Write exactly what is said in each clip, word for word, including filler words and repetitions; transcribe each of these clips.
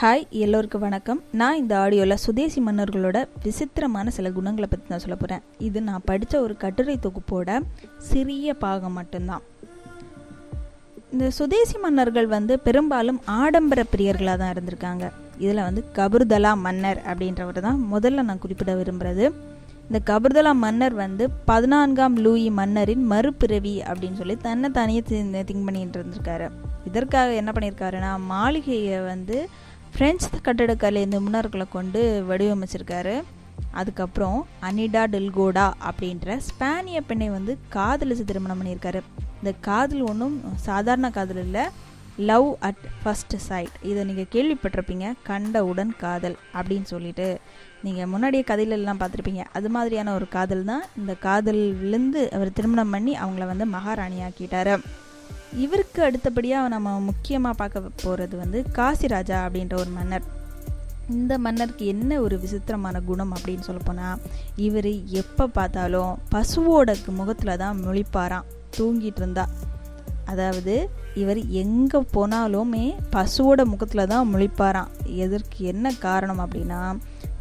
Hi எல்லோருக்கும் வணக்கம். நான் இந்த ஆடியோவில் சுதேசி மன்னர்களோட விசித்திரமான சில குணங்களை பற்றி நான் சொல்ல போகிறேன். இது நான் படித்த ஒரு கட்டுரை தொகுப்போட சிறிய பாகம் மட்டும்தான். இந்த சுதேசி மன்னர்கள் வந்து பெரும்பாலும் ஆடம்பர பிரியர்களாக தான் இருந்திருக்காங்க. இதில் வந்து கபூர்தலா மன்னர் அப்படின்றவர் தான் முதல்ல நான் குறிப்பிட விரும்புகிறது. இந்த கபூர்தலா மன்னர் வந்து பதினான்காம் லூயி மன்னரின் மறுபிறவி அப்படின்னு சொல்லி தன்னை தனியே திங்க் பண்ணிட்டு இருந்திருக்காரு. இதற்காக என்ன பண்ணியிருக்காருன்னா மாளிகையை வந்து பிரெஞ்சு கட்டடக்கலை இந்த முன்னர்களை கொண்டு வடிவமைச்சிருக்காரு. அதுக்கப்புறம் அனிடா டெல்கோடா அப்படின்ற ஸ்பானிய பெண்ணை வந்து காதலிச்சு திருமணம் பண்ணியிருக்காரு. இந்த காதல் ஒன்றும் சாதாரண காதல் இல்லை, லவ் அட் ஃபர்ஸ்ட் சைட். இதை நீங்கள் கேள்விப்பட்டிருப்பீங்க, கண்டவுடன் காதல் அப்படின்னு சொல்லிட்டு நீங்கள் முன்னாடியே கதையிலெல்லாம் பார்த்துருப்பீங்க. அது மாதிரியான ஒரு காதல் தான். இந்த காதல்லேருந்து அவர் திருமணம் பண்ணி அவங்கள வந்து மகாராணியாக்கிட்டார். இவருக்கு அடுத்தபடியாக நம்ம முக்கியமாக பார்க்க போகிறது வந்து காசி ராஜா அப்படின்ற ஒரு மன்னர். இந்த மன்னருக்கு என்ன ஒரு விசித்திரமான குணம் அப்படின்னு சொல்ல போனால், இவர் எப்போ பார்த்தாலும் பசுவோட முகத்தில் தான் முழிப்பாராம் தூங்கிட்டு இருந்தா. அதாவது இவர் எங்கே போனாலுமே பசுவோட முகத்தில் தான் முழிப்பாராம். எதற்கு என்ன காரணம் அப்படின்னா,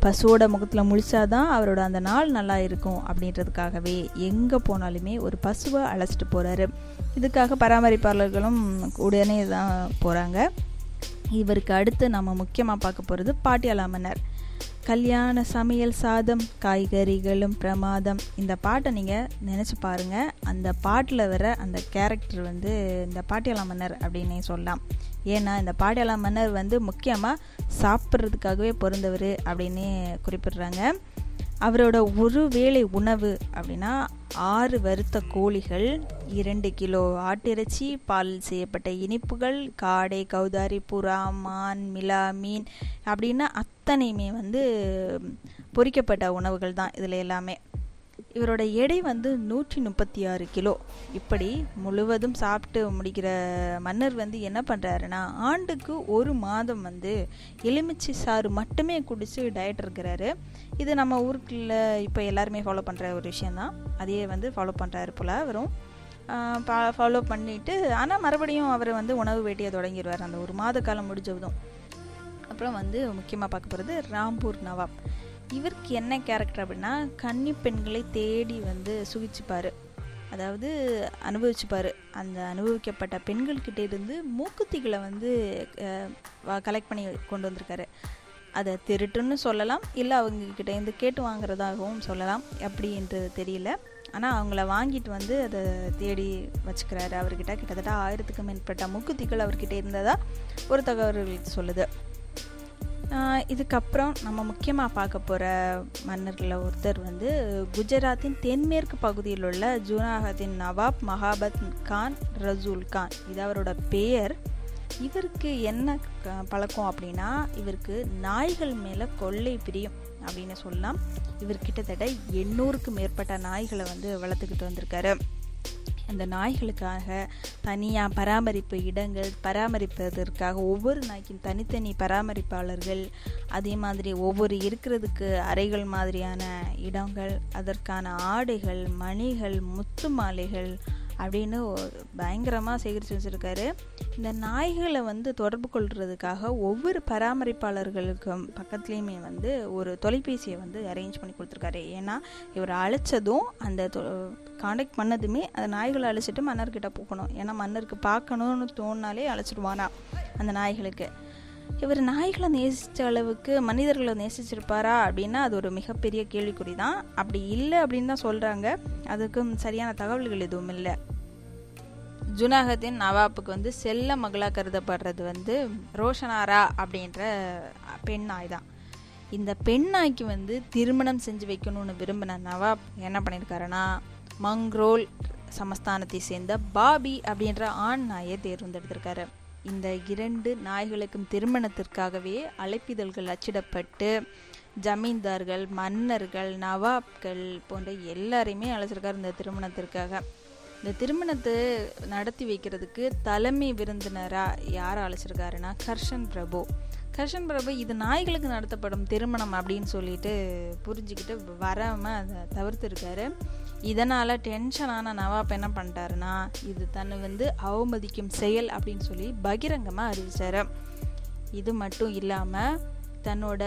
பசுவோட முகத்தில் முழிச்சாதான் அவரோட அந்த நாள் நல்லா இருக்கும் அப்படின்றதுக்காகவே எங்கே போனாலுமே ஒரு பசுவை அழைச்சிட்டு போகிறாரு. இதுக்காக பராமரிப்பாளர்களும் உடனே தான் போகிறாங்க. இவருக்கு அடுத்து நம்ம முக்கியமாக பார்க்க போகிறது பாட்டியாலா மன்னர். கல்யாண சமையல் சாதம் காய்கறிகளும் பிரமாதம், இந்த பாட்டை நீங்கள் நினச்சி பாருங்கள். அந்த பாட்டில் வர அந்த கேரக்டர் வந்து இந்த பாட்டியாலா மன்னர் அப்படின்னே சொல்லலாம். ஏன்னா இந்த பாட்டியாலா மன்னர் வந்து முக்கியமாக சாப்பிட்றதுக்காகவே பிறந்தவர் அப்படின்னு குறிப்பிடுறாங்க. அவரோட ஒரு வேளை உணவு அப்படின்னா ஆறு வறுத்த கோழிகள், இரண்டு கிலோ ஆட்டிறைச்சி, பால் செய்யப்பட்ட இனிப்புகள், காடை, கௌதாரி, புறா, மான், மிலா, மீன் அப்படின்னா அத்தனையுமே வந்து பொரிக்கப்பட்ட உணவுகள் தான். இதில் எல்லாமே இவரோட எடை வந்து நூற்றி முப்பத்தி ஆறு கிலோ. இப்படி முழுவதும் சாப்பிட்டு முடிக்கிற மன்னர் வந்து என்ன பண்ணுறாருன்னா, ஆண்டுக்கு ஒரு மாதம் வந்து எலுமிச்சை சாறு மட்டுமே குடித்து டயட் இருக்கிறாரு. இது நம்ம ஊருக்குள்ள இப்போ எல்லாருமே ஃபாலோ பண்ணுற ஒரு விஷயந்தான். அதையே வந்து ஃபாலோ பண்ணுறாரு போல் வரும். ஃபாலோ பண்ணிவிட்டு ஆனால் மறுபடியும் அவர் வந்து உணவு வேட்டையை தொடங்கிடுவார் அந்த ஒரு மாத காலம் முடிஞ்சதும். அப்புறம் வந்து முக்கியமாக பார்க்க போகிறது ராம்பூர் நவாப். இவருக்கு என்ன கேரக்டர் அப்படின்னா, கன்னி பெண்களை தேடி வந்து சுகிச்சுப்பார், அதாவது அனுபவிச்சுப்பார். அந்த அனுபவிக்கப்பட்ட பெண்கள்கிட்ட இருந்து மூக்குத்திகளை வந்து கலெக்ட் பண்ணி கொண்டு வந்திருக்காரு. அதை திருட்டுன்னு சொல்லலாம், இல்லை அவங்கக்கிட்ட இருந்து கேட்டு வாங்குறதாகவும் சொல்லலாம், அப்படின்றது தெரியல. ஆனால் அவங்கள வாங்கிட்டு வந்து அதை தேடி வச்சுக்கிறாரு. அவர்கிட்ட கிட்டத்தட்ட ஆயிரத்துக்கு மேற்பட்ட மூக்குத்திகள் அவர்கிட்ட இருந்ததாக ஒரு தகவல்கள் சொல்லுது. இதுக்கப்புறம் நம்ம முக்கியமாக பார்க்க போகிற மன்னர்களில் ஒருத்தர் வந்து குஜராத்தின் தென்மேற்கு பகுதியில் உள்ள ஜூனாகத்தின் நவாப் மகாபத் கான் ரசூல் கான். இது அவரோட பெயர். இவருக்கு என்ன பழக்கம் அப்படின்னா, இவருக்கு நாய்கள் மேலே கொள்ளை பிரியம் அப்படின்னு சொல்லலாம். இவர் கிட்டத்தட்ட எண்ணூறுக்கு மேற்பட்ட நாய்களை வந்து வளர்த்துக்கிட்டு வந்திருக்காரு. அந்த நாய்களுக்காக தனியாக பராமரிப்பு இடங்கள் பராமரிப்பதற்காக ஒவ்வொரு நாய்க்கும் தனித்தனி பராமரிப்பாளர்கள், அதே மாதிரி ஒவ்வொரு இருக்கிறதுக்கு அறைகள் மாதிரியான இடங்கள், அதற்கான ஆடைகள், மணிகள், முத்து மாலைகள் அப்படின்னு பயங்கரமாக சேகரித்து வச்சுருக்காரு. இந்த நாய்களை வந்து தொடர்பு கொள்கிறதுக்காக ஒவ்வொரு பராமரிப்பாளர்களுக்கும் பக்கத்துலேயுமே வந்து ஒரு தொலைபேசியை வந்து அரேஞ்ச் பண்ணி கொடுத்துருக்காரு. ஏன்னா இவர் அழைச்சதும் அந்த காண்டக்ட் பண்ணதுமே அந்த நாய்களை அழைச்சிட்டு மன்னர்கிட்ட போகணும். ஏன்னா மன்னருக்கு பார்க்கணும்னு தோணினாலே அழைச்சிடுவானா அந்த நாய்களுக்கு. இவர் நாய்களை நேசித்த அளவுக்கு மனிதர்களை நேசிச்சிருப்பாரா அப்படின்னா அது ஒரு மிகப்பெரிய கேள்விக்குறி தான். அப்படி இல்லை அப்படின்னு தான் சொல்கிறாங்க. அதுக்கும் சரியான தகவல்கள் எதுவும் இல்லை. ஜுனாகத்தின் நவாப்புக்கு வந்து செல்ல மகளாக கருதப்படுறது வந்து ரோஷனாரா அப்படின்ற பெண் நாய் தான். இந்த பெண் நாய்க்கு வந்து திருமணம் செஞ்சு வைக்கணும்னு விரும்பின நவாப் என்ன பண்ணியிருக்காருன்னா, மங்ரோல் சமஸ்தானத்தை சேர்ந்த பாபி அப்படின்ற ஆண் நாயை தேர்ந்தெடுத்திருக்காரு. இந்த இரண்டு நாய்களுக்கும் திருமணத்திற்காகவே அழைப்பிதழ்கள் அச்சிடப்பட்டு ஜமீன்தார்கள், மன்னர்கள், நவாப்கள் போன்ற எல்லாரையுமே அழைச்சிருக்காரு இந்த திருமணத்திற்காக. இந்த திருமணத்தை நடத்தி வைக்கிறதுக்கு தலைமை விருந்தினராக யாரை அழைச்சிருக்காருன்னா கிருஷ்ணன் பிரபு. கிருஷ்ணன் பிரபு இது நாய்களுக்கு நடத்தப்படும் திருமணம் அப்படின்னு சொல்லிட்டு புரிஞ்சுக்கிட்டு வராமல் அதை தவிர்த்துருக்காரு. இதனால் டென்ஷனான நவாப் என்ன பண்ணிட்டாருன்னா, இது தன்னை வந்து அவமதிக்கும் செயல் அப்படின்னு சொல்லி பகிரங்கமாக அறிவிச்சார். இது மட்டும் இல்லாமல் தன்னோட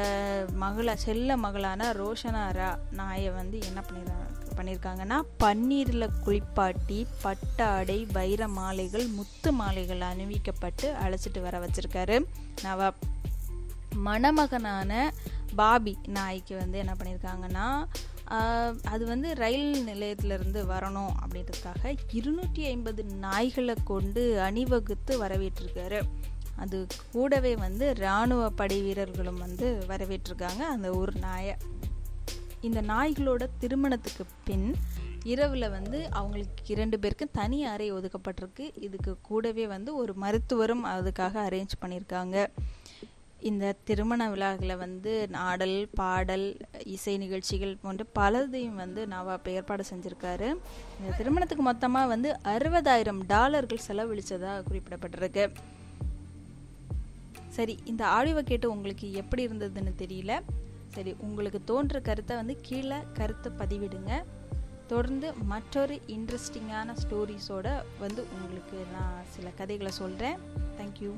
மகள செல்ல மகளான ரோஷனாரா நாயை வந்து என்ன பண்ணிடுறாங்க பண்ணியிருக்காங்கன்னா பன்னீரில் குளிப்பாட்டி பட்டாடை வைர மாலைகள் முத்து மாலைகள் அணிவிக்கப்பட்டு அழைச்சிட்டு வர வச்சுருக்காரு நவாப். மணமகனான பாபி நாய்க்கு வந்து என்ன பண்ணியிருக்காங்கன்னா அது வந்து ரயில் நிலையத்திலிருந்து வரணும் அப்படின்றதுக்காக இருநூற்றி ஐம்பது நாய்களை கொண்டு அணிவகுத்து வரவேற்றிருக்காரு. அது கூடவே வந்து இராணுவ படை வீரர்களும் வந்து வரவேற்றிருக்காங்க அந்த ஒரு நாயை. இந்த நாய்களோட திருமணத்துக்கு பின் இரவில் வந்து அவங்களுக்கு இரண்டு பேருக்கும் தனி அறை ஒதுக்கப்பட்டிருக்கு. இதுக்கு கூடவே வந்து ஒரு மருத்துவரும் அதுக்காக அரேஞ்ச் பண்ணியிருக்காங்க. இந்த திருமண விழாவில் வந்து ஆடல் பாடல் இசை நிகழ்ச்சிகள் போன்ற பலதையும் வந்து நவாப் ஏற்பாடு செஞ்சுருக்காரு. இந்த திருமணத்துக்கு மொத்தமாக வந்து அறுபதாயிரம் டாலர்கள் செலவழித்ததாக குறிப்பிடப்பட்டிருக்கு. சரி, இந்த ஆடியோவை கேட்டு உங்களுக்கு எப்படி இருந்ததுன்னு தெரியல. சரி, உங்களுக்கு தோன்ற கருத்தை வந்து கீழே கருத்தை பதிவிடுங்க. தொடர்ந்து மற்றொரு இன்ட்ரெஸ்டிங்கான ஸ்டோரிஸோடு வந்து உங்களுக்கு நான் சில கதைகளை சொல்கிறேன். தேங்க்யூ.